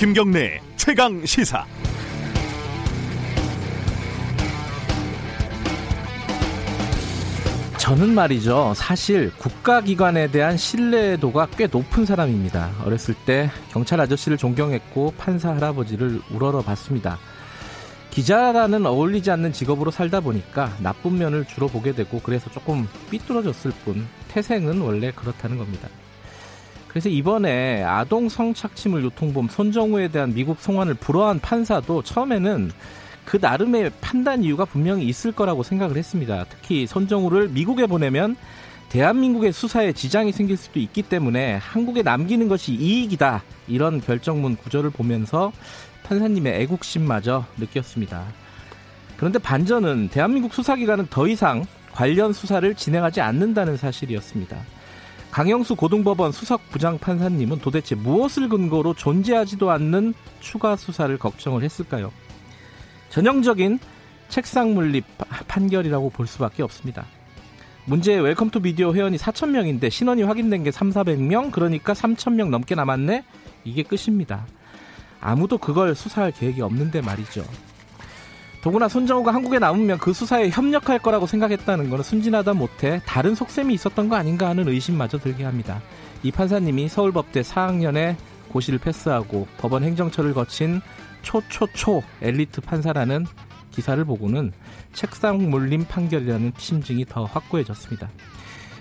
김경래 최강시사. 저는 말이죠, 사실 국가기관에 대한 신뢰도가 꽤 높은 사람입니다. 어렸을 때 경찰 아저씨를 존경했고 판사 할아버지를 우러러 봤습니다. 기자라는 어울리지 않는 직업으로 살다 보니까 나쁜 면을 주로 보게 되고, 그래서 조금 삐뚤어졌을 뿐 태생은 원래 그렇다는 겁니다. 그래서 이번에 아동 성착취물 유통범 손정우에 대한 미국 송환을 불허한 판사도 처음에는 그 나름의 판단 이유가 분명히 있을 거라고 생각을 했습니다. 특히 손정우를 미국에 보내면 대한민국의 수사에 지장이 생길 수도 있기 때문에 한국에 남기는 것이 이익이다, 이런 결정문 구절을 보면서 판사님의 애국심마저 느꼈습니다. 그런데 반전은 대한민국 수사기관은 더 이상 관련 수사를 진행하지 않는다는 사실이었습니다. 강영수 고등법원 수석부장판사님은 도대체 무엇을 근거로 존재하지도 않는 추가 수사를 걱정을 했을까요? 전형적인 책상물립 판결이라고 볼 수밖에 없습니다. 문제의 웰컴투비디오 회원이 4,000명인데 신원이 확인된 게 3,400명, 그러니까 3,000명 넘게 남았네? 이게 끝입니다. 아무도 그걸 수사할 계획이 없는데 말이죠. 더구나 손정우가 한국에 남으면 그 수사에 협력할 거라고 생각했다는 건 순진하다 못해 다른 속셈이 있었던 거 아닌가 하는 의심마저 들게 합니다. 이 판사님이 서울법대 4학년에 고시를 패스하고 법원 행정처를 거친 초초초 엘리트 판사라는 기사를 보고는 책상 물림 판결이라는 심증이 더 확고해졌습니다.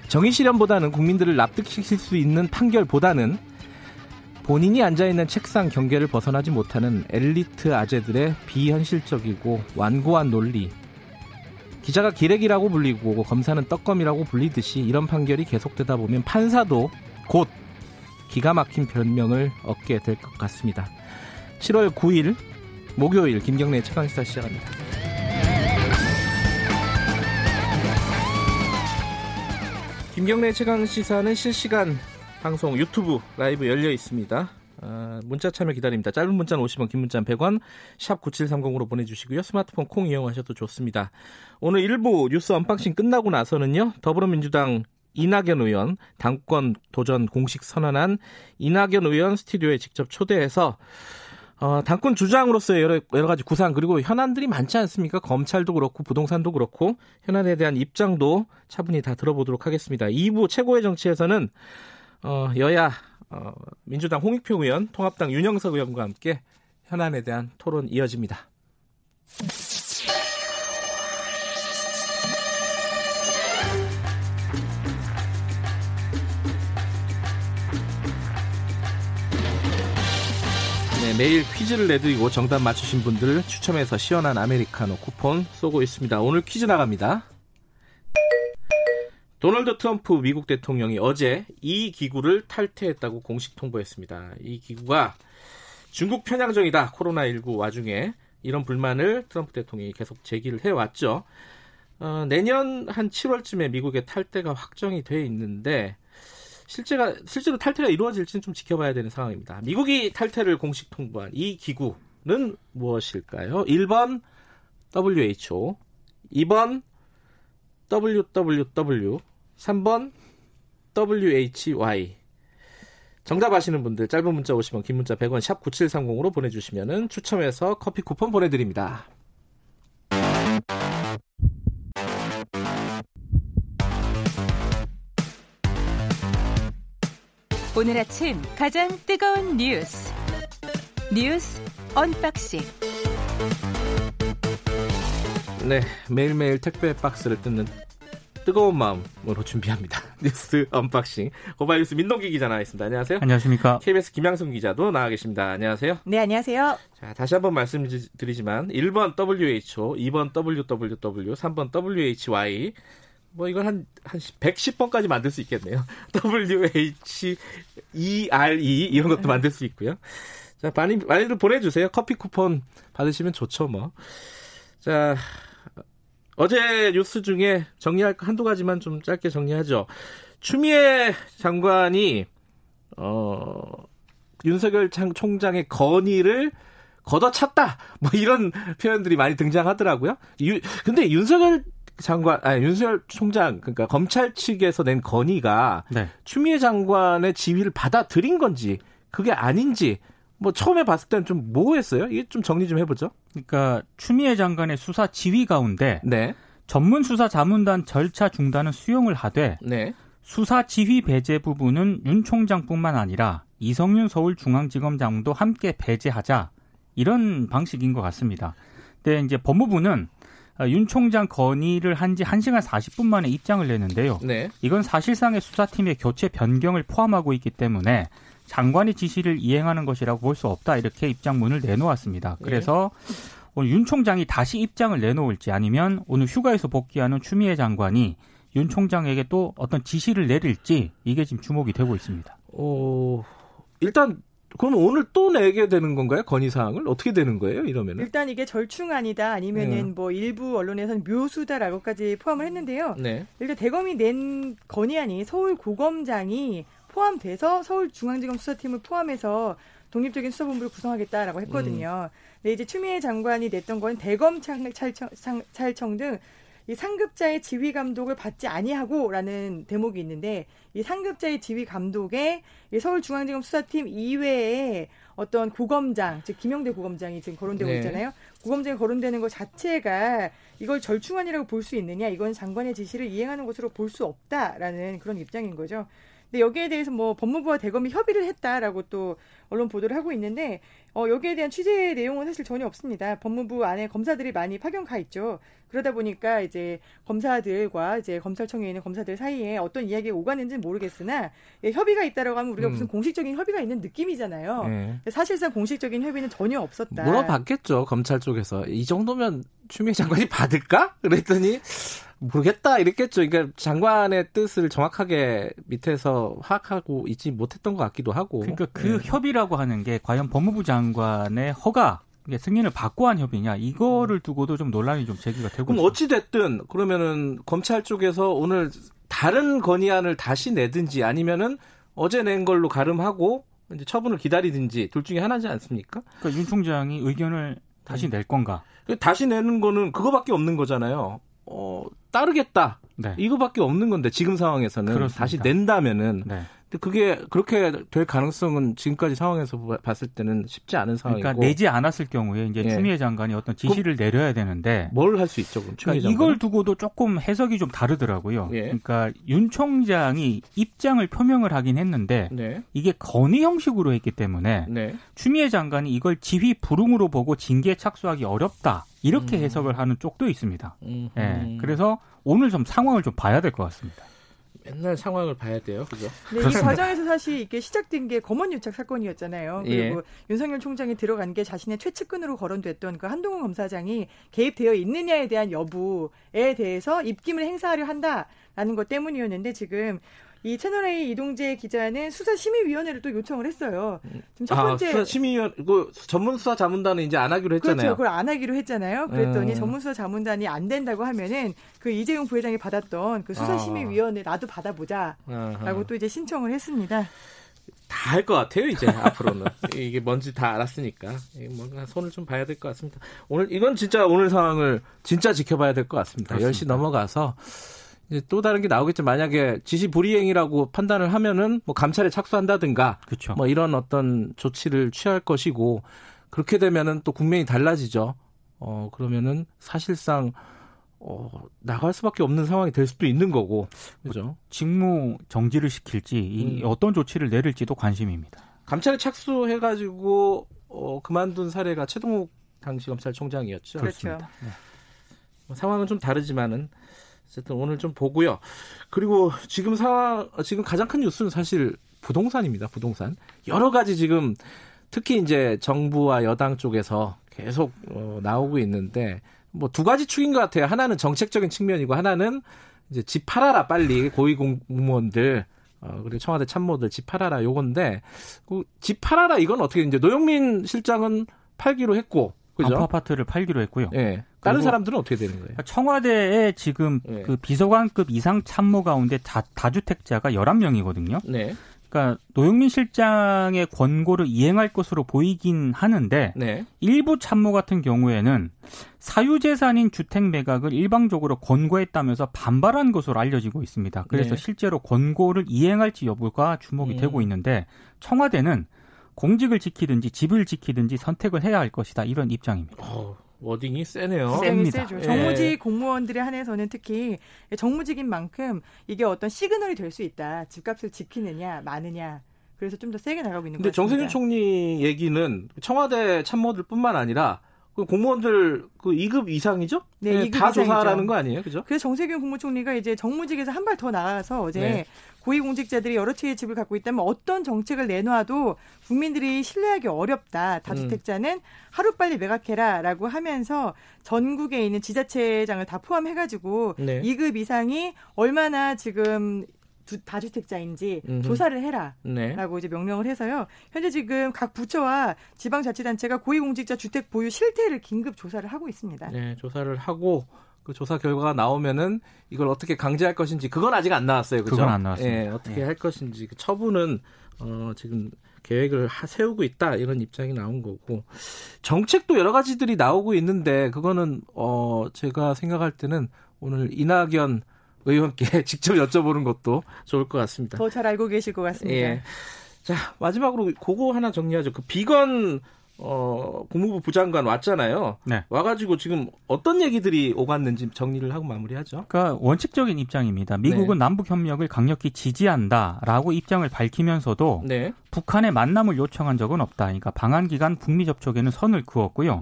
정의 실현보다는, 국민들을 납득시킬 수 있는 판결보다는 본인이 앉아있는 책상 경계를 벗어나지 못하는 엘리트 아재들의 비현실적이고 완고한 논리, 기자가 기레기라고 불리고 검사는 떡검이라고 불리듯이 이런 판결이 계속되다 보면 판사도 곧 기가 막힌 변명을 얻게 될 것 같습니다. 7월 9일 목요일 김경래의 최강시사 시작합니다. 김경래의 최강시사는 실시간 방송 유튜브 라이브 열려 있습니다. 문자 참여 기다립니다. 짧은 문자는 50원, 긴 문자는 100원, 샵 9730으로 보내주시고요. 스마트폰 콩 이용하셔도 좋습니다. 오늘 1부 뉴스 언박싱 끝나고 나서는요, 더불어민주당 이낙연 의원, 당권 도전 공식 선언한 이낙연 의원 스튜디오에 직접 초대해서 당권 주장으로서의 여러 가지 구상, 그리고 현안들이 많지 않습니까? 검찰도 그렇고 부동산도 그렇고 현안에 대한 입장도 차분히 다 들어보도록 하겠습니다. 2부 최고의 정치에서는 여야 민주당 홍익표 의원, 통합당 윤영석 의원과 함께 현안에 대한 토론 이어집니다. 네, 매일 퀴즈를 내드리고 정답 맞추신 분들을 추첨해서 시원한 아메리카노 쿠폰 쏘고 있습니다. 오늘 퀴즈 나갑니다. 도널드 트럼프 미국 대통령이 어제 이 기구를 탈퇴했다고 공식 통보했습니다. 이 기구가 중국 편향적이다, 코로나19 와중에 이런 불만을 트럼프 대통령이 계속 제기를 해왔죠. 내년 한 7월쯤에 미국의 탈퇴가 확정이 돼 있는데 실제로 탈퇴가 이루어질지는 좀 지켜봐야 되는 상황입니다. 미국이 탈퇴를 공식 통보한 이 기구는 무엇일까요? 1번 WHO, 2번 WWW, 3번 WHY. 정답 아시는 분들 짧은 문자 50원, 긴 문자 100원, 샵 9730으로 보내주시면 추첨해서 커피 쿠폰 보내드립니다. 오늘 아침 가장 뜨거운 뉴스 언박싱. 네, 매일매일 택배 박스를 뜯는 뜨거운 마음으로 준비합니다. 뉴스 언박싱. 고발뉴스 민동기 기자 나와 있습니다. 안녕하세요. 안녕하십니까. KBS 김양순 기자도 나와 계십니다. 안녕하세요. 네, 안녕하세요. 자, 다시 한번 말씀드리지만 1번 WHO, 2번 WWW, 3번 WHY. 뭐 이건 한 110번까지 만들 수 있겠네요. WHERE 이런 것도 만들 수 있고요. 자, 많이들 보내주세요. 커피 쿠폰 받으시면 좋죠, 뭐. 자, 어제 뉴스 중에 정리할 한두 가지만 좀 짧게 정리하죠. 추미애 장관이 윤석열 총장의 건의를 걷어찼다, 뭐 이런 표현들이 많이 등장하더라고요. 근데 윤석열 총장, 그러니까 검찰 측에서 낸 건의가, 네, 추미애 장관의 지휘를 받아들인 건지 그게 아닌지 뭐 처음에 봤을 때는 좀 모호했어요. 이게 좀 정리 좀 해보죠. 그러니까 추미애 장관의 수사 지휘 가운데 네. 전문 수사 자문단 절차 중단은 수용을 하되 네. 수사 지휘 배제 부분은 윤 총장뿐만 아니라 이성윤 서울중앙지검장도 함께 배제하자 이런 방식인 것 같습니다. 근데 이제 법무부는 윤 총장 건의를 한 지 1시간 40분 만에 입장을 내는데요. 네. 이건 사실상의 수사팀의 교체 변경을 포함하고 있기 때문에 장관의 지시를 이행하는 것이라고 볼 수 없다 이렇게 입장문을 내놓았습니다. 그래서 네. 오늘 윤 총장이 다시 입장을 내놓을지 아니면 오늘 휴가에서 복귀하는 추미애 장관이 윤 총장에게 또 어떤 지시를 내릴지 이게 지금 주목이 되고 있습니다. 일단 그럼 오늘 또 내게 되는 건가요? 건의사항을? 어떻게 되는 거예요? 이러면 일단 이게 절충안이다 아니면은 네. 뭐 일부 언론에서는 묘수다라고까지 포함을 했는데요. 네. 일단 대검이 낸 건의안이 서울고검장이 포함돼서 서울중앙지검 수사팀을 포함해서 독립적인 수사본부를 구성하겠다라고 했거든요. 근데 이제 추미애 장관이 냈던 건 대검 찰청 등 이 상급자의 지휘 감독을 받지 아니하고라는 대목이 있는데 이 상급자의 지휘 감독에 이 서울중앙지검 수사팀 이외에 어떤 고검장, 즉 김영대 고검장이 지금 거론되고 네. 있잖아요. 고검장이 거론되는 것 자체가 이걸 절충안이라고 볼 수 있느냐, 이건 장관의 지시를 이행하는 것으로 볼 수 없다라는 그런 입장인 거죠. 근데 여기에 대해서 뭐 법무부와 대검이 협의를 했다라고 또 언론 보도를 하고 있는데 여기에 대한 취재 내용은 사실 전혀 없습니다. 법무부 안에 검사들이 많이 파견 가 있죠. 그러다 보니까 이제 검사들과 이제 검찰청에 있는 검사들 사이에 어떤 이야기가 오가는지는 모르겠으나 협의가 있다라고 하면 우리가 무슨 공식적인 협의가 있는 느낌이잖아요. 네. 사실상 공식적인 협의는 전혀 없었다. 물어봤겠죠. 검찰 쪽에서. 이 정도면 추미애 장관이 받을까? 그랬더니 모르겠다 이랬겠죠. 그러니까 장관의 뜻을 정확하게 밑에서 파악하고 있지 못했던 것 같기도 하고. 그러니까 그 협의라고 하는 게 과연 법무부 장관의 허가, 승인을 받고 한 협의냐 이거를 두고도 좀 논란이 좀 제기가 되고. 그럼 어찌 됐든 그러면은 검찰 쪽에서 오늘 다른 건의안을 다시 내든지 아니면은 어제 낸 걸로 가름하고 이제 처분을 기다리든지 둘 중에 하나지 않습니까? 그러니까 윤 총장이 의견을 다시 낼 건가? 다시 내는 거는 그거밖에 없는 거잖아요. 따르겠다. 네. 이거밖에 없는 건데 지금 상황에서는 그렇습니다. 다시 낸다면은 네. 근데 그게 그렇게 될 가능성은 지금까지 상황에서 봤을 때는 쉽지 않은 상황이고. 그러니까 내지 않았을 경우에 이제 예. 추미애 장관이 어떤 지시를 내려야 되는데 뭘 할 수 있죠? 그럼 추미애 장관 이걸 두고도 조금 해석이 좀 다르더라고요. 예. 그러니까 윤 총장이 입장을 표명을 하긴 했는데 네. 이게 건의 형식으로 했기 때문에 네. 추미애 장관이 이걸 지휘 불응으로 보고 징계에 착수하기 어렵다. 이렇게 해석을 하는 쪽도 있습니다. 예. 그래서 오늘 좀 상황을 좀 봐야 될 것 같습니다. 맨날 상황을 봐야 돼요, 그죠? 네, 이 과정에서 사실 이게 시작된 게 검언유착 사건이었잖아요. 그리고 예. 윤석열 총장이 들어간 게 자신의 최측근으로 거론됐던 그 한동훈 검사장이 개입되어 있느냐에 대한 여부에 대해서 입김을 행사하려 한다라는 것 때문이었는데 지금 이 채널A 이동재 기자는 수사심의위원회를 또 요청을 했어요. 지금 첫 번째 수사심의위원 그 전문수사자문단은 이제 안 하기로 했잖아요. 그렇죠. 그걸 안 하기로 했잖아요. 그랬더니 전문수사자문단이 안 된다고 하면은 그 이재용 부회장이 받았던 그 수사심의위원회 나도 받아보자라고 또 이제 신청을 했습니다. 다 할 것 같아요 이제 앞으로는 이게 뭔지 다 알았으니까 뭔가 손을 좀 봐야 될 것 같습니다. 오늘 이건 진짜 오늘 상황을 진짜 지켜봐야 될 것 같습니다. 그렇습니다. 10시 넘어가서. 이제 또 다른 게 나오겠죠. 만약에 지시 불이행이라고 판단을 하면은 뭐 감찰에 착수한다든가, 그쵸. 뭐 이런 어떤 조치를 취할 것이고 그렇게 되면은 또 국면이 달라지죠. 그러면은 사실상 나갈 수밖에 없는 상황이 될 수도 있는 거고, 그죠? 직무 정지를 시킬지 이 어떤 조치를 내릴지도 관심입니다. 감찰에 착수해가지고 그만둔 사례가 최동욱 당시 검찰총장이었죠. 그렇습니다. 그렇죠. 네. 상황은 좀 다르지만은. 어쨌든 오늘 좀 보고요. 그리고 지금 지금 가장 큰 뉴스는 사실 부동산입니다. 부동산. 여러 가지 지금 특히 이제 정부와 여당 쪽에서 계속 나오고 있는데 뭐 두 가지 축인 것 같아요. 하나는 정책적인 측면이고 하나는 이제 집 팔아라 빨리 고위공무원들 그리고 청와대 참모들 집 팔아라 요건데 집 팔아라 이건 어떻게 이제 노영민 실장은 팔기로 했고 그죠? 아파트를 팔기로 했고요. 네. 다른 사람들은 어떻게 되는 거예요? 청와대에 지금 네. 그 비서관급 이상 참모 가운데 다주택자가 11명이거든요. 네. 그러니까 노영민 실장의 권고를 이행할 것으로 보이긴 하는데 네. 일부 참모 같은 경우에는 사유재산인 주택 매각을 일방적으로 권고했다면서 반발한 것으로 알려지고 있습니다. 그래서 네. 실제로 권고를 이행할지 여부가 주목이 되고 있는데 청와대는 공직을 지키든지 집을 지키든지 선택을 해야 할 것이다. 이런 입장입니다. 워딩이 세네요. 셉니다. 정무직 공무원들에 한해서는 특히 정무직인 만큼 이게 어떤 시그널이 될 수 있다. 집값을 지키느냐 마느냐. 그래서 좀 더 세게 나가고 있는 것 같습니다. 근데 정세균 총리 얘기는 청와대 참모들 뿐만 아니라 공무원들 2급 이상이죠? 네, 2급 다 이상이죠. 조사하라는 거 아니에요? 그죠? 그래서 정세균 국무총리가 이제 정무직에서 한 발 더 나아가서 어제 고위공직자들이 여러 채의 집을 갖고 있다면 어떤 정책을 내놔도 국민들이 신뢰하기 어렵다. 다주택자는 하루빨리 매각해라라고 하면서 전국에 있는 지자체장을 다 포함해가지고 2급 이상이 얼마나 지금 다주택자인지 조사를 해라라고 이제 명령을 해서요. 현재 지금 각 부처와 지방자치단체가 고위공직자 주택 보유 실태를 긴급 조사를 하고 있습니다. 네, 조사를 하고 그 조사 결과가 나오면은 이걸 어떻게 강제할 것인지 그건 아직 안 나왔어요, 그죠? 그건 안 나왔습니다. 예, 어떻게 할 것인지 그 처분은 지금 계획을 세우고 있다 이런 입장이 나온 거고 정책도 여러 가지들이 나오고 있는데 그거는 제가 생각할 때는 오늘 이낙연 의원께 직접 여쭤보는 것도 좋을 것 같습니다. 더 잘 알고 계실 것 같습니다. 예. 자, 마지막으로 그거 하나 정리하죠. 그 비건 국무부 부장관 왔잖아요. 네. 와가지고 지금 어떤 얘기들이 오갔는지 정리를 하고 마무리하죠. 그러니까 원칙적인 입장입니다. 미국은 남북협력을 강력히 지지한다라고 입장을 밝히면서도 북한에 만남을 요청한 적은 없다. 그러니까 방한 기간 북미 접촉에는 선을 그었고요.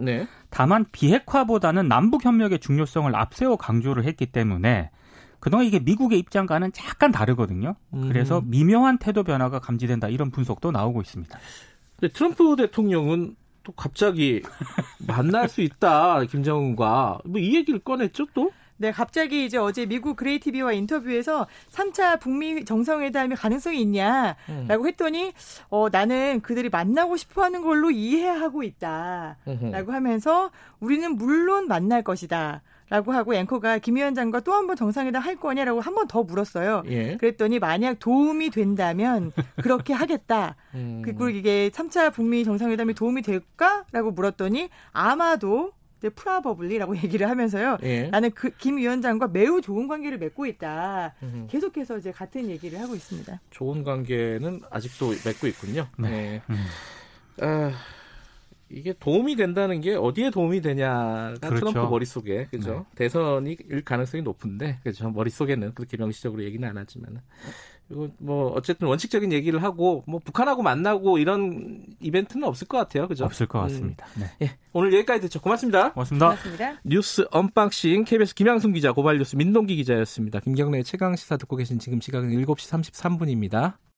다만 비핵화보다는 남북협력의 중요성을 앞세워 강조를 했기 때문에 그동안 이게 미국의 입장과는 약간 다르거든요. 그래서 미묘한 태도 변화가 감지된다 이런 분석도 나오고 있습니다. 근데 트럼프 대통령은 또 갑자기 만날 수 있다 김정은과 뭐 이 얘기를 꺼냈죠 또? 네, 갑자기 이제 어제 미국 그레이 TV와 인터뷰에서 3차 북미 정상회담이 가능성이 있냐라고 했더니 나는 그들이 만나고 싶어하는 걸로 이해하고 있다라고 하면서 우리는 물론 만날 것이다. 라고 하고 앵커가 김 위원장과 또 한 번 정상회담 할 거냐라고 한 번 더 물었어요. 그랬더니 만약 도움이 된다면 그렇게 하겠다. 그리고 이게 3차 북미 정상회담이 도움이 될까라고 물었더니 아마도 프라버블리라고 얘기를 하면서요. 나는 김 위원장과 매우 좋은 관계를 맺고 있다. 계속해서 이제 같은 얘기를 하고 있습니다. 좋은 관계는 아직도 맺고 있군요. 이게 도움이 된다는 게 어디에 도움이 되냐가 트럼프 머릿속에 그죠? 대선이 일 가능성이 높은데 그죠? 머릿속에는 그렇게 명시적으로 얘기는 안 하지만 이거 뭐 어쨌든 원칙적인 얘기를 하고 뭐 북한하고 만나고 이런 이벤트는 없을 것 같아요. 그죠? 없을 것 같습니다. 예, 오늘 여기까지 듣죠. 고맙습니다. 고맙습니다. 뉴스 언박싱 KBS 김양순 기자, 고발뉴스 민동기 기자였습니다. 김경래의 최강시사 듣고 계신 지금 시각은 7시 33분입니다.